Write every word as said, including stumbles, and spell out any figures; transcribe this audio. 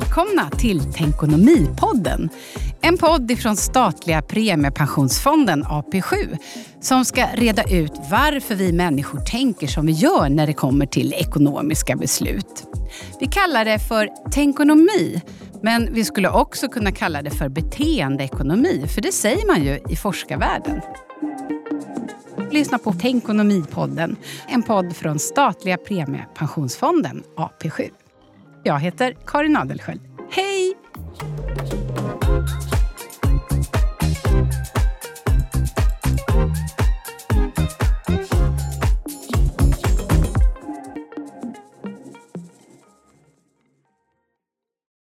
välkomna till Tänkonomi-podden. En podd ifrån Statliga premiepensionsfonden A P sju som ska reda ut varför vi människor tänker som vi gör när det kommer till ekonomiska beslut. Vi kallar det för tänkonomi, men vi skulle också kunna kalla det för beteendeekonomi, för det säger man ju i forskarvärlden. Lyssna på Tänkonomi-podden, en podd från Statliga premiepensionsfonden A P sju. Jag heter Karin Adelsköld.